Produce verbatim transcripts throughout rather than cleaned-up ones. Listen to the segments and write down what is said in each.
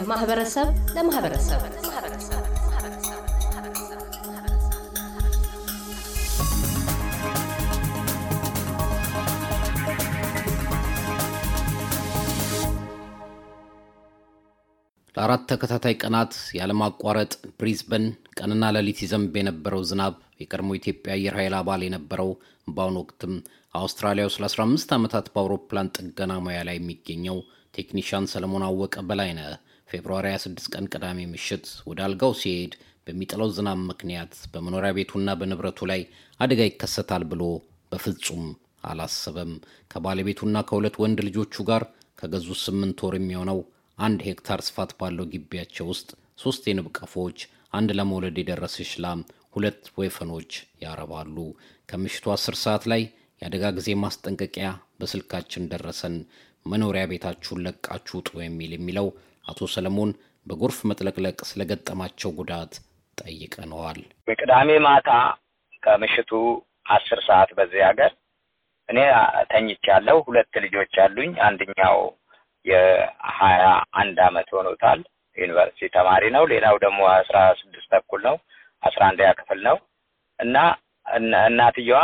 ከማህበረሰብ ለማህበረሰብ አራት ተከታታይ ቀናት ያለማቋረጥ ብሪዝበን ቀንና ለሊት ይዘንብ የነበረው ዝናብ የቀድሞ ኢትዮጵያ አየር ኃይል አባል የነበረው በአሁኑ ወቅትም አውስትራሊያ ውስጥ ለአስራ አምስት ዓመታት በአውሮፕላን ጥገና ሙያ ላይ የሚገኘው ቴክኒሺያን ሰለሞን አወቀ በላይነህ ፌብሩዋሪ ሃያ ስድስት ቀን ቅዳሜ ምሽት ወደ አልጋው ሲሄድ በሚጥለው ዝናብ ምክንያት በመኖሪያ ቤቱና በንብረቱ ላይ አደጋ ይከሰታል ብሎ በፍጹም አላሰበም። ከባለቤቱና ከሁለት ወንድ ልጆቹ ጋር ከገዙ ስምንት ወር የሚሆነው አንድ ሄክታር ስፋት ባለው ግቢያቸው ውስጥ ሶስት የንብ ቀፎዎች፣ አንድ ለመውለድ የደረሰች ላም፣ ሁለት ወይፈኖች ያረባሉ። ከምሽቱ አስር ሰዓት ላይ የአደጋ ጊዜ ማስጠንቀቂያ በስልካችን ደረሰን። መኖሪያ ቤታችሁን ለቃችሁ ውጡ የሚል የሚለው አቶ ሰለሞን በጎርፍ መጥለቅለቅ ስለገጠማቸው ጉዳት ጠይቀነዋል። በቅዳሜ ማታ ከምሽቱ አስር ሰዓት በዚህ ሀገር እኔ ተኝቻለሁ። ሁለት ልጆች አሉኝ። አንደኛው የሀያ አንድ አመት ሆኖታል፣ ዩኒቨርሲቲ ተማሪ ነው። ሌላው ደግሞ አስራ ስድስት ተኩል ነው፣ አስራ አንደኛ ክፍል ነው። እና እናትየዋ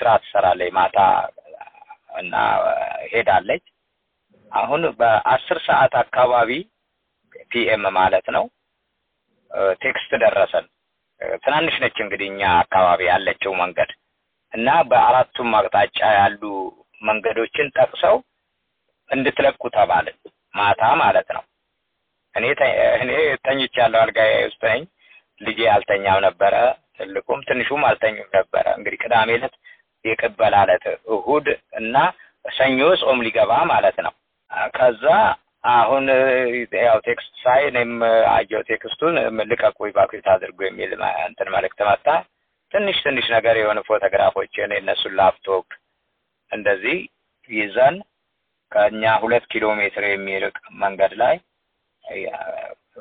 ስራ ትሰራለች ማታ እና ሄዳለች። አሁን በአስር ሰዓት አካባቢ ፒኤም ማለት ነው ቴክስት ደረሰን። ትናንሽ ነች እንግዲህ እኛ አካባቢ ያለችው መንገድ እና በአራቱም አቅጣጫ ያሉ መንገዶችን ጠቅሰው እንድትለቁ ተባልን። ማታ ማለት ነው። እኔ እኔ ተኝቻለሁ አልጋዬ ውስጥ ነኝ። ልጄ አልተኛም ነበር፣ ትልቁም ትንሹም አልተኙም ነበር። እንግዲህ ቅዳሜ ዕለት የቅበላ ዕለት እሁድ እና ሰኞ ጾም ሊገባ ማለት ነው። ከዛ አሁን ያው ቴክስት ሳይንም አየው። ቴክስቱን ልቀቁ ይባክህ ታድርጉ የሚል እንትን መልእክት መጣ። ትንሽ ትንሽ ነገር የሆነ ፎቶግራፎች እኔ እነሱ ላፕቶፕ እንደዚህ ይዘን ከኛ ሁለት ኪሎ ሜትር የሚርቅ መንገድ ላይ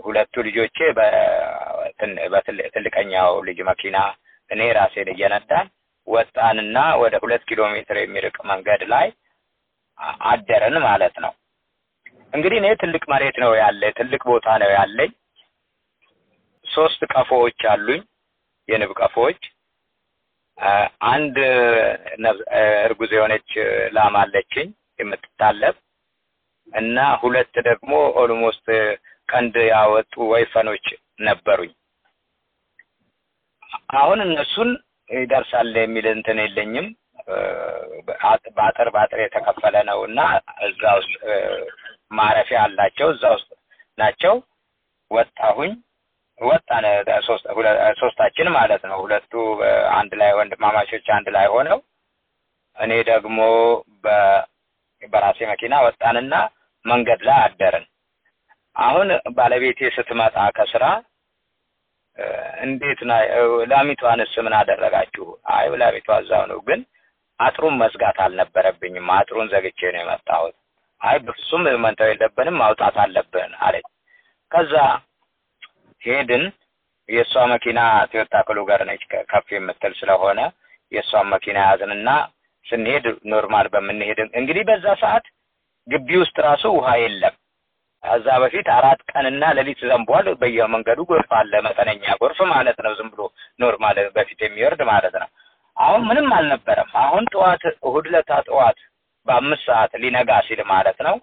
ሁለቱ ልጆቼ በትልቀኛው ልጅ መኪና እኔ ራሴ እየነዳን ወጣንና ወደ ሁለት ኪሎ ሜትር የሚርቅ መንገድ ላይ አደረን ማለት ነው። እንግዲህ እኔ ትልቅ መሬት ነው ያለኝ፣ ትልቅ ቦታ ነው ያለኝ። ሶስት ቀፎዎች አሉኝ፣ የንብ ቀፎዎች። አንድ እርጉዝ የሆነች ላም አለችኝ የምትታለብ እና ሁለት ደግሞ ኦልሞስት ቀንድ ያወጡ ወይፈኖች ነበሩኝ። አሁን እነሱን ይደርሳል የሚል እንትን የለኝም። በአጥር በአጥር የተከፈለ ነውና እዛ ውስጥ ማረፊያ አላቸው፣ እዛ ውስጥ ናቸው። ወጣሁኝ ወጣነ ሶስት ሶስታችን ማለት ነው። ሁለቱ አንድ ላይ ወንድማማቾች አንድ ላይ ሆነው እኔ ደግሞ በ በራሴ መኪና ወጣንና መንገድ ላይ አደረን። አሁን ባለቤቴ ስትመጣ ከስራ እንዴት ነው ላሚቷንስ ምን አደረጋችሁ? አይ ላሚቷ እዛው ነው፣ ግን አጥሩን መዝጋት አልነበረብኝም። አጥሩን ዘግቼ ነው የመጣሁት። አይ በፍጹም መንታው የለብንም ማውጣት አለብን አለች። ከዛ ሄድን። የሷ መኪና ቶዮታ ክሉገር ነች፣ ከፍ የምትል ስለሆነ የሷ መኪና ያዝንና ስንሄድ ኖርማል በመንሄድ እንግዲህ በዛ ሰዓት ግቢ ውስጥ ራሱ ውሃ የለም። አዛ በፊት አራት ቀንና ለሊት ዘንቧል። በየመንገዱ ጎርፍ አለ፣ መጠነኛ ጎርፍ ማለት ነው። ዝም ብሎ ኖርማል በፊት የሚወርድ ማለት ነው። አሁን ምንም አልነበረም። አሁን ጧት ሁድለታ ጧት በአምስት ሰዓት ሊነጋ ሲል ማለት ነው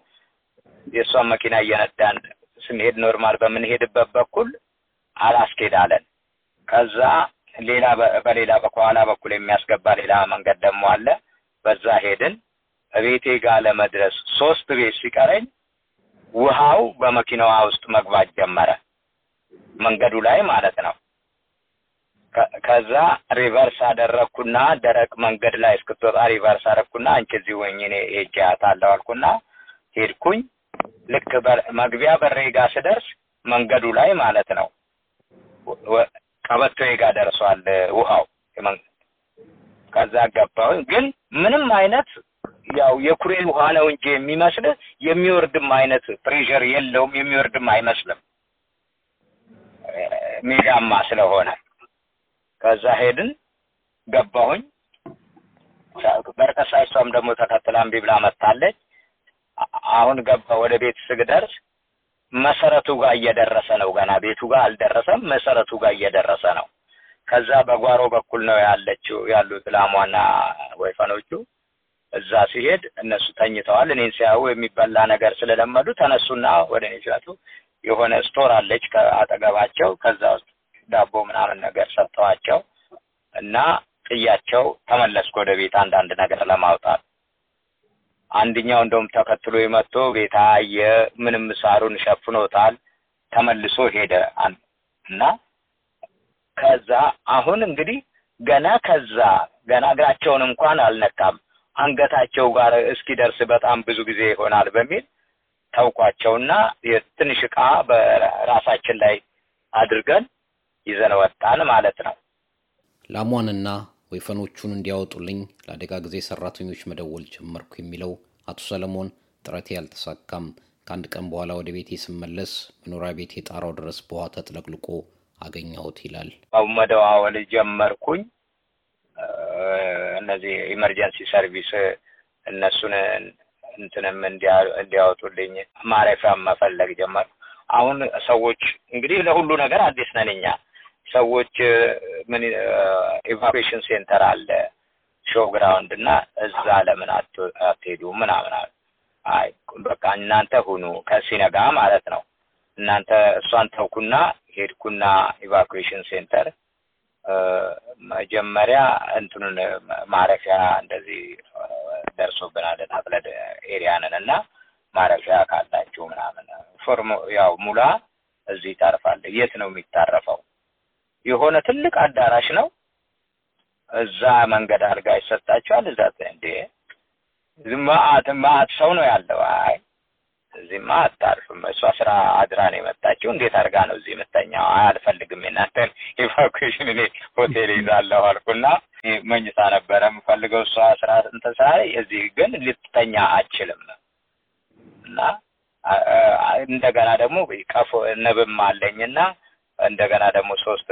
የሷ መኪና እየነዳን ስንሄድ ኖርማል በመንሄድበት በኩል አላስኬዳለን። ከዛ ሌላ በሌላ በኋላ በኩል የሚያስገባ ሌላ መንገድ ደግሞ አለ። በዛ ሄድን። ቤቴ ጋር ለመድረስ ሶስት ቤት ሲቀረኝ ውሃው በመኪናዋ ውስጥ መግባት ጀመረ፣ መንገዱ ላይ ማለት ነው። ከዛ ሪቨርስ አደረኩና ደረቅ መንገድ ላይ እስክትወጣ ሪቨርስ አደረኩና አንቺ እዚህ ወኝ እኔ እጃታለሁ አልኩና ሄድኩኝ። ልክ መግቢያ በሬ ጋር ስደርስ መንገዱ ላይ ማለት ነው ቀበቶ ጋር ደርሷል ውሃው። ከዛ ገባሁኝ። ግን ምንም አይነት ያው የኩሬ ውሃ ነው እንጂ የሚመስል የሚወርድም አይነት ፕሬሸር የለውም፣ የሚወርድም አይመስልም ሜዳማ ስለሆነ። ከዛ ሄድን ገባሁኝ። በርቀት እሷም ደግሞ ተከትላም ቢብላ መጣለች። አሁን ገባ ወደ ቤት ስግደርስ መሰረቱ ጋር እየደረሰ ነው ገና ቤቱ ጋር አልደረሰም መሰረቱ ጋር እየደረሰ ነው ከዛ በጓሮ በኩል ነው ያለችው ያሉት ላሟና ወይፈኖቹ እዛ ሲሄድ እነሱ ተኝተዋል እኔን ሲያው የሚበላ ነገር ስለለመዱ ተነሱና ወደ እኔቻቱ የሆነ ስቶር አለች ከአጠገባቸው ከዛ ውስጥ ዳቦ ምናምን ነገር ሰጣቸው እና ጥያቸው ተመለስኩ ወደ ቤት አንድ አንድ ነገር ለማውጣት አንድኛው እንደውም ተከትሎ ይመጣ ቤታ የምንም ሳሩን ሸፍኖታል ተመልሶ ሄደ እና ከዛ አሁን እንግዲህ ገና ከዛ ገና እግራቸውን እንኳን አልነካም አንገታቸው ጋር እስኪ ደርስ በጣም ብዙ ጊዜ ይሆናል በሚል ታውቋቸውና የትንሽ ቃ በራሳችን ላይ አድርገን ይዘን ወጣን ማለት ነው ላሟንና ወይፈኖቹን እንዲያወጡልኝ ለአደጋ ጊዜ ሰራተኞች መደወል ጀመርኩ የሚለው አቶ ሰለሞን ጥረቴ ያልተሳካም ካንድ ቀን በኋላ ወደ ቤቴ ስመለስ መኖራ ቤቴ ጣራው ድረስ በኋላ ተጥለቅልቆ አገኘሁት ይላል አውመደዋል ጀመርኩኝ እነዚህ ኢመርጀንሲ ሰርቪስ እነሱን እንትንም እንዲያወጡልኝ ማረፊያ መፈለግ ጀመር አሁን ሰዎች እንግዲህ ለሁሉ ነገር አዲስ ነንኛ ሰዎች ምን ኢቫኩዌሽን ሴንተር አለ ሾው ግራውንድ እና እዛ ለምን አትሄዱ ምናምን አይ በቃ እናንተ ሁኑ ከሲነጋ ማለት ነው እናንተ እሷን ተውኩና ሄድኩና ኢቫኩዌሽን ሴንተር መጀመሪያ እንቱን ማረፊያ እንደዚህ ደርሶብናልና ብለድ ኤሪያንንና ማረፊያ ካላችሁ ምናምን ፎርም ያው ሙላ እዚህ ታርፋለ የት ነው የሚታረፈው የሆነ ትልቅ አዳራሽ ነው እዛ መንገድ አልጋ ይሰጣቸዋል እዛ እንደ ዝማአት ማአት ሰው ነው ያለው አይ እዚህማ አታርፍም እሷ ስራ አድራ ነው የመጣችው እንዴት አድርጋ ነው እዚህ የምትተኛው አልፈልግም እናንተ ኢቫኩዌሽን ላይ ሆቴል ይዛለው አልኩና መኝታ ነበረ የምፈልገው እሷ ስራ እንትን ሳይ እዚህ ግን ልትተኛ አችልም እና እንደገና ደግሞ ቀፎ ነብም አለኝና እንደገና ደግሞ ሶስት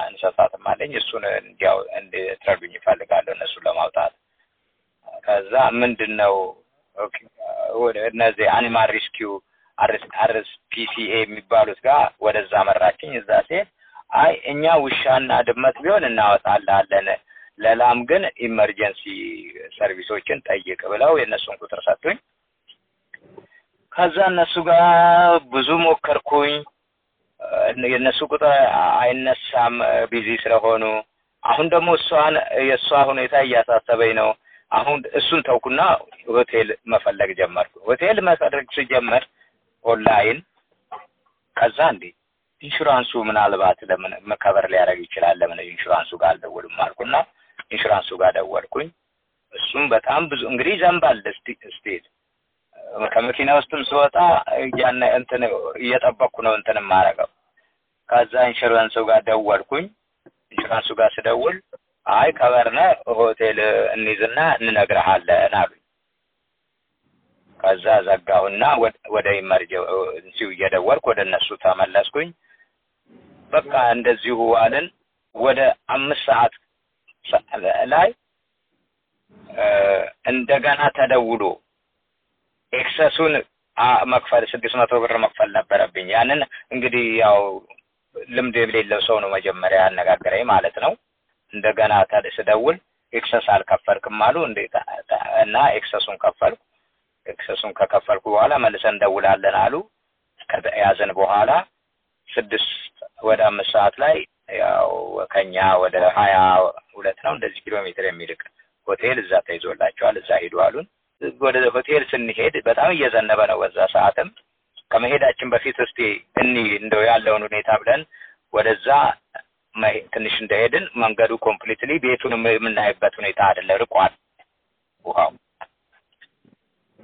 አንሳሳትም አለኝ እሱን እንዲያው እንድትረዱኝ ፈልጋለሁ እነሱ ለማውጣት ከዛ ምንድነው ኦኬ ወደ እነዚህ አኒማል ሪስኪው አርኤስ አርኤስ ፒሲኤ የሚባሉት ጋር ወደዛ መራችኝ እዛ ሲል አይ እኛ ውሻና ድመት ቢሆን እናወጣለን ለላም ግን ኢመርጀንሲ ሰርቪሶችን ጠይቅ ብለው የነሱን ቁጥር ሰጡኝ ከዛ እነሱ ጋር ብዙ ሞከርኩኝ የነሱ ቁጥር አይነሳም ቢዚ ስለሆኑ አሁን ደግሞ እሷን የሷ ሁኔታ እያሳሰበኝ ነው አሁን እሱን ተውኩና ሆቴል መፈለግ ጀመርኩ ሆቴል መፈለግ ሲጀመር ኦንላይን ከዛ እንዴ ኢንሹራንሱ ምናልባት ለምን መከበር ሊያደርግ ይችላል ለምን ኢንሹራንሱ ጋር አልደወልም አልኩና ኢንሹራንሱ ጋር ደወልኩኝ እሱም በጣም ብዙ እንግዲህ ዘንባል ስቴት ከመኪና ውስጥም ሲወጣ ያነ እንትን እየጠበቅኩ ነው እንትን ማረጋው ከዛ ኢንሹራንሱ ጋር ደወልኩኝ ኢንሹራንሱ ጋር ስደውል አይ ከበርና ሆቴል እንይዝና እንነግራለን አሉኝ ከዛ ዘጋሁና ወደ ኢመርጀንሲ እየደወልኩ ወደ እነሱ ተመለስኩኝ በቃ እንደዚሁ አለን ወደ አምስት ሰዓት ላይ እንደገና ተደውሎ ኤክሰሱን መክፈል ስድስት መቶ ብር መክፈል ነበረብኝ ያንን እንግዲህ ያው ልምድ የሌለው ሰው ነው መጀመሪያ ያነጋገረኝ ማለት ነው እንደገና ተደውል ኤክሰስ አልከፈልክም አሉ እንዴታ እና ኤክሰሱን ከፈልኩ ኤክሰሱን ከከፈልኩ በኋላ መልሰን ደውላለን አሉ ከያዘን በኋላ ስድስት ወደ አምስት ሰዓት ላይ ያው ከኛ ወደ ሃያ ሁለት ነው እንደዚህ ኪሎ ሜትር የሚርቅ ሆቴል እዛ ተይዞላቸዋል እዛ ሄዱ አሉን ወደ ሆቴል ስንሄድ በጣም እየዘነበ ነው በዛ ሰዓትም ከመሄዳችን በፊት እስቲ እንኒ እንደው ያለውን ሁኔታ ብለን ወደዛ ትንሽ እንደሄድን መንገዱ ኮምፕሊትሊ ቤቱን የምናይበት ሁኔታ አይደለም ርቋል ዋው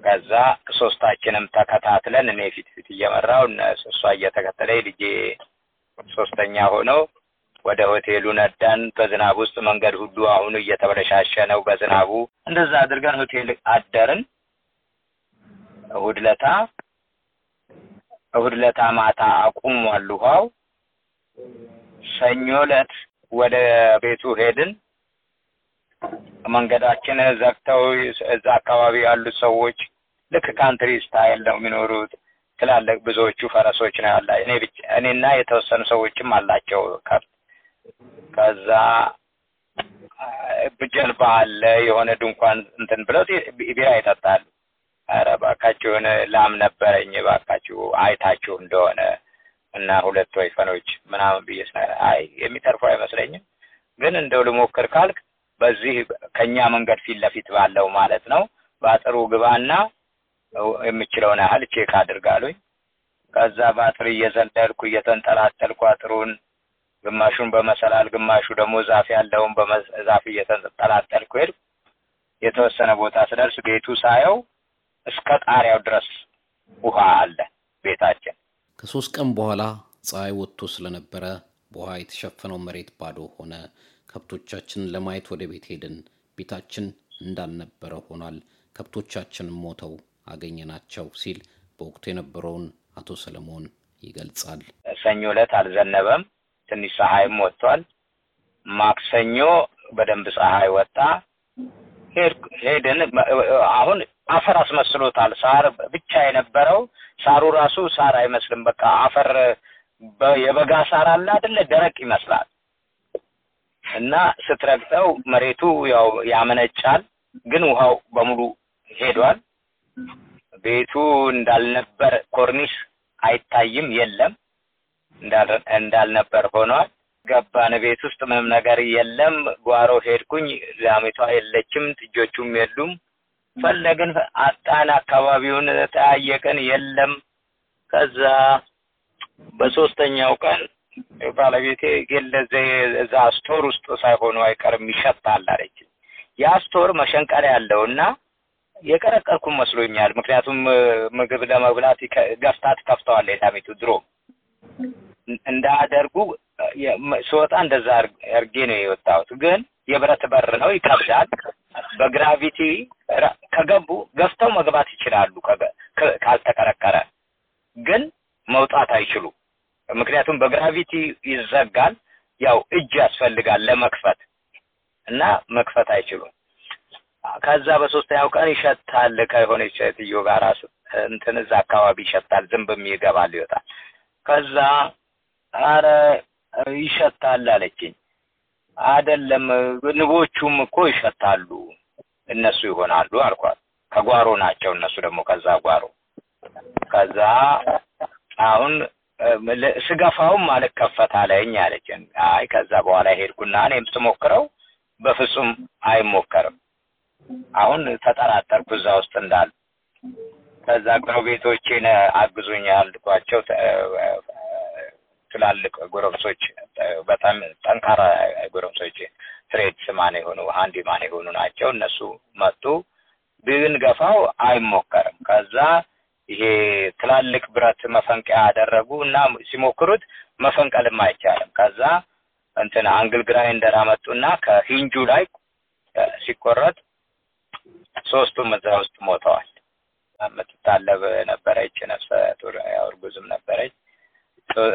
ከዛ ሶስታችንም ተከታትለን እኔ ፊት ፊት እየመራው እሷ እየተከተለ ልጄ ሶስተኛ ሆኖ ወደ ሆቴሉ ነዳን በዝናብ ውስጥ መንገድ ሁሉ አሁን እየተበለሻሸ ነው በዝናቡ እንደዛ አድርገን ሆቴል አደረን እሁድለታ እሁድለታ ማታ አቁሟል ውሃው ሰኞለት ወደ ቤቱ ሄድን መንገዳችን ዘግተው እዛ አካባቢ ያሉ ሰዎች ለካንትሪ ስታይል ነው የሚኖሩት ትላልቅ ብዙዎቹ ፈረሶች ነው ያለ እኔ ብቻ እኔና የተወሰኑ ሰዎችም አላቸው ከዛ በጀልባ አለ የሆነ ድንኳን እንትን ብለው ቢራ ይጠጣሉ አረባካቸው ነው ላም ነበረኝ ባካቸው አይታቸው እንደሆነ እና ሁለት ወይፈኖች ምናምን በየሰራ አይ የሚተርፈው አይመስለኝም ግን እንደው ለሞከር ካልክ በዚህ ከኛ መንገድ ፊት ለፊት ባለው ማለት ነው ባጥሩ ግባና የምችለውን አህል ቼክ አድርጋለሁ ከዛ ባጥሪ እየዘለልኩ እየተንጠላጠልኩ አጥሩን ግማሹን በመሰላል ግማሹ ደሞ ዛፍ ያለውን በመዛፍ እየተንጠላጠልኩ ሄድኩ የተወሰነ ቦታ ስደርስ ቤቱ ሳይው እስከ ጣሪያው ድረስ ውሃ አለ ቤታችን ከሶስት ቀን በኋላ ፀሐይ ወጥቶ ስለነበረ በውሃ የተሸፈነው መሬት ባዶ ሆነ ከብቶቻችን ለማየት ወደ ቤት ሄድን ቤታችን እንዳልነበረ ሆኗል ከብቶቻችን ሞተው አገኘናቸው ሲል በወቅቱ የነበረውን አቶ ሰለሞን ይገልጻል። ሰኞ ዕለት አልዘነበም ትንሽ ፀሐይም ወጥቷል ማክሰኞ በደንብ ፀሐይ ወጣ ሄደን አሁን አፈር አስመስሎታል ሳር ብቻ የነበረው ሳሩ ራሱ ሳር አይመስልም በቃ አፈር የበጋ ሳር አለ አይደለ ደረቅ ይመስላል እና ስትረግጠው መሬቱ ያው ያመነጫል ግን ውሃው በሙሉ ሄዷል ቤቱ እንዳልነበር ኮርኒስ አይታይም የለም እንዳል እንዳልነበር ሆኗል ገባን ቤት ውስጥ ምንም ነገር የለም ጓሮ ሄድኩኝ ላሚቷ የለችም ጥጆቹም የሉም ፈለግን አጣን አካባቢውን ተያየቀን የለም ከዛ በሶስተኛው ቀን ባለቤቴ የለዘ እዛ ስቶር ውስጥ ሳይሆን አይቀርም ይሸጣል አለች ያ ስቶር መሸንቀሪያ ያለውና የቀረቀርኩ መስሎኛል ምክንያቱም ምግብ ለማብላት ይገፍታት ከፍቷል ለታሚቱ ድሮ እንዳደርጉ ሶጣ እንደዛ አርጌ ነው የወጣሁት ግን የብረት በር ነው ይከብዳል በግራቪቲ ከገቡ ገፍተው መግባት ይችላሉ ካልተከረከረ ግን መውጣት አይችሉ ምክንያቱም በግራቪቲ ይዘጋል ያው እጅ ያስፈልጋል ለመክፈት እና መክፈት አይችሉ ከዛ በሶስተኛው ቀን ይሸታል ከሆነች እትዮ ጋር ራስ እንትንዛ አካባቢ ይሸታል ዝምብም ይገባል ይወጣል ከዛ አረ ይሸታል አለችኝ አይደለም ንቦቹም እኮ ይሸታሉ እነሱ ይሆናሉ አልኳት ከጓሮ ናቸው እነሱ ደግሞ ከዛ ጓሮ ከዛ አሁን ስጋፋውም ማለት ከፈታለኝ አለችኝ አይ ከዛ በኋላ ሄድኩና እኔም ስሞክረው በፍጹም አይሞከርም አሁን ተጠራጠርኩ እዛ ውስጥ እንዳል ከዛ ጎረቤቶቼን አግዙኝ አልኳቸው ትላልቅ ጎረቤቶች በጣም ጠንካራ ጎረቤቶች ትሬድ ስማኔ ሆኑ አንዲ ማኔ ሆኑ ናቸው እነሱ መጡ ቢንገፋው አይሞከርም ከዛ ይሄ ትላልቅ ብረት መፈንቀያ አደረጉና ሲሞክሩት መፈንቀልም አይቻለም ከዛ እንትና አንግል ግራይንደር አመጡና ከሂንጁ ላይ ሲቆረጥ ሶስቱም እዛ ውስጥ ሞተዋል አመጣለበ ነበረች ነፍሰ ጡር ያወርጉዝም ነበረች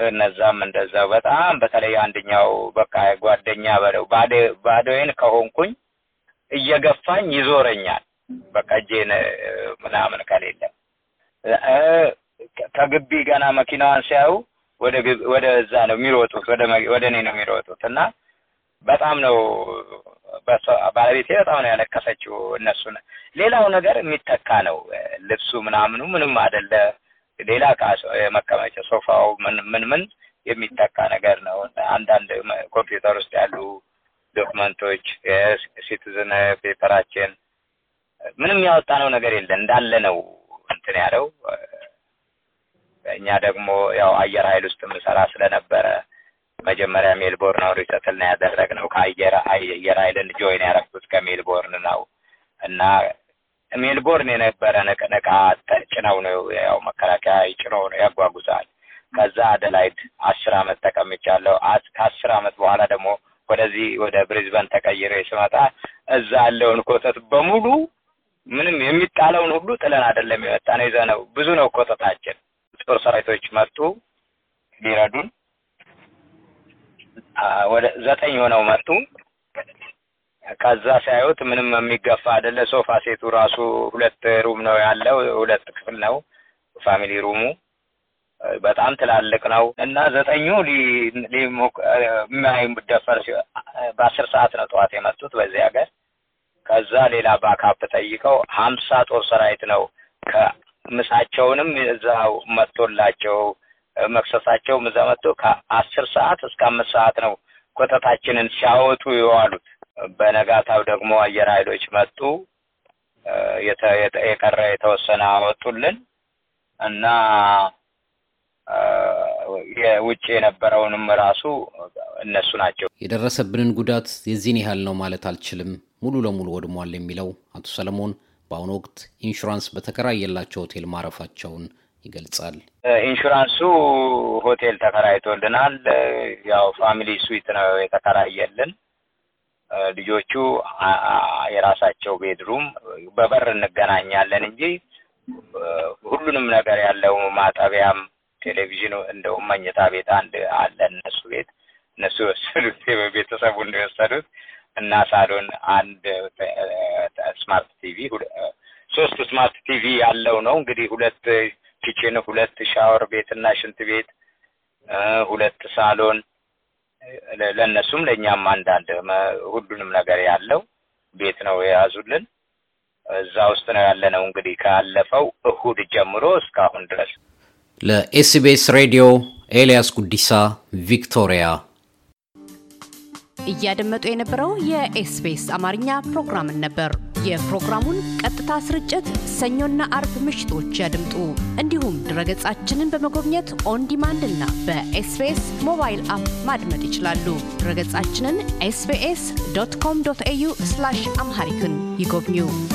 እነዛም እንደዛው በጣም በተለይ አንደኛው በቃ ጓደኛ በለው ባዶ ባዶዬን ከሆንኩኝ እየገፋኝ ይዞረኛል በቃ ጄን ምናምን ከሌለ ከግቢ ገና መኪናዋን ሲያዩ ወደ ወደዛ ነው የሚሮጡት ወደ ወደኔ ነው የሚሮጡት እና በጣም ነው ባለቤቴ በጣም ነው ያለቀሰችው እነሱን ሌላው ነገር የሚተካ ነው ልብሱ ምናምኑ ምንም አይደለ ሌላ ካስ መቀመጫ ሶፋው ምን ምን ምን የሚተካ ነገር ነው አንድ አንድ ኮምፒውተር ውስጥ ያሉ ዶክመንቶች ሲቲዝን ፔፐራችን ምንም ያወጣነው ነገር የለም እንዳለ ነው እንትን ያለው እኛ ደግሞ ያው አየር ኃይል ውስጥ መስራ ስለነበረ መጀመሪያ ሜልቦርን አውሪተልና ያደረግነው ካየራ አየራ አይደል ጆይን ያረኩት ከሜልቦርን ነው እና ሜልቦርን የነበረ ነቀነቃ ተጭነው ነው ያው መከራከያ ይጭነው ነው ያጓጉዛል ከዛ አደላይድ አስር አመት ተቀምጫለሁ ከአስር አመት በኋላ ደግሞ ወደዚህ ወደ ብሪዝበን ተቀይሬ ስመጣ እዛ ያለውን ኮተት በሙሉ ምንም የሚጣለውን ሁሉ ጥለን አይደለም የወጣነው ይዘነው ብዙ ነው ኮተታችን ጦር ሰራዊቶች መጡ ሊረዱን ወደ ዘጠኝ ሆነው መጡ ከዛ ሳይወት ምንም የሚገፋ አይደለ ሶፋ ሴቱ ራሱ ሁለት ሩም ነው ያለው ሁለት ክፍል ነው ፋሚሊ ሩሙ በጣም ተላልቅ ነው እና ዘጠኙ ሊሞክ ማይም ደፈርሽ በአስር ሰዓት ነው ጧት የመጡት በዚህ ሀገር ከዛ ሌላ ባካፕ ጠይቀው ሃምሳ ጦር ሰራዊት ነው ከመሳቸውንም እዛው መጥቶላቸው መክሰሳቸው መዛመጡ ከአስር ሰዓት እስከ አምስት ሰዓት ነው ቆጣታችንን ሲያወጡ ይዋሉት በነጋታው ደግሞ አየር ኃይሎች መጡ የቀረ የተወሰነ አወጡልን እና የውጭ የነበረውንም ራሱ እነሱ ናቸው የደረሰብንን ጉዳት የዚህን ይhall ነው ማለት አልችልም ሙሉ ለሙሉ ወድሟል የሚለው አቶ ሰለሞን ባውን ወቅት ኢንሹራንስ በተከራየላቸው ሆቴል ማረፋቸውን ይገልጻል ኢንሹራንሱ ሆቴል ተከራይቶልናል ያው ፋሚሊ ስዊት ነው የተከራየልን ልጆቹ የራሳቸው ቤድሩም በበር እንገናኛለን እንጂ ሁሉንም ነገር ያለው ማጣቢያም ቴሌቪዥኑ እንደው ማግኘታ ቤት አንድ አለ እነሱ ቤት እነሱ ወሰዱት በቤተሰቡ እንደወሰዱት እና ሳሎን አንድ ስማርት ቲቪ ሶስት ስማርት ቲቪ ያለው ነው እንግዲህ ሁለት ኪችን ሁለት ሻወር ቤት እና ሽንት ቤት ሁለት ሳሎን ለነሱም ለኛም አንድ አንድ ሁሉንም ነገር ያለው ቤት ነው ያዙልን እዛ ውስጥ ነው ያለነው እንግዲህ ካለፈው እሁድ ጀምሮ እስካሁን ድረስ ለኤስቢኤስ ሬዲዮ ኤልያስ ጉዲሳ ቪክቶሪያ እያደመጡ የነበረው የኤስቢኤስ አማርኛ ፕሮግራም ነበር። የፕሮግራሙን ቀጥታ ስርጭት ሰኞና አርብ ምሽቶች ያድምጡ። እንዲሁም ድረገጻችንን በመጎብኘት ኦን ዲማንድ እና በኤስቢኤስ ሞባይል አፕ ማድመጥ ይችላሉ። ድረገጻችንን ኤስ ቢ ኤስ ዶት ኮም ዶት ኤ ዩ ስላሽ አምሃሪክን ይጎብኙ።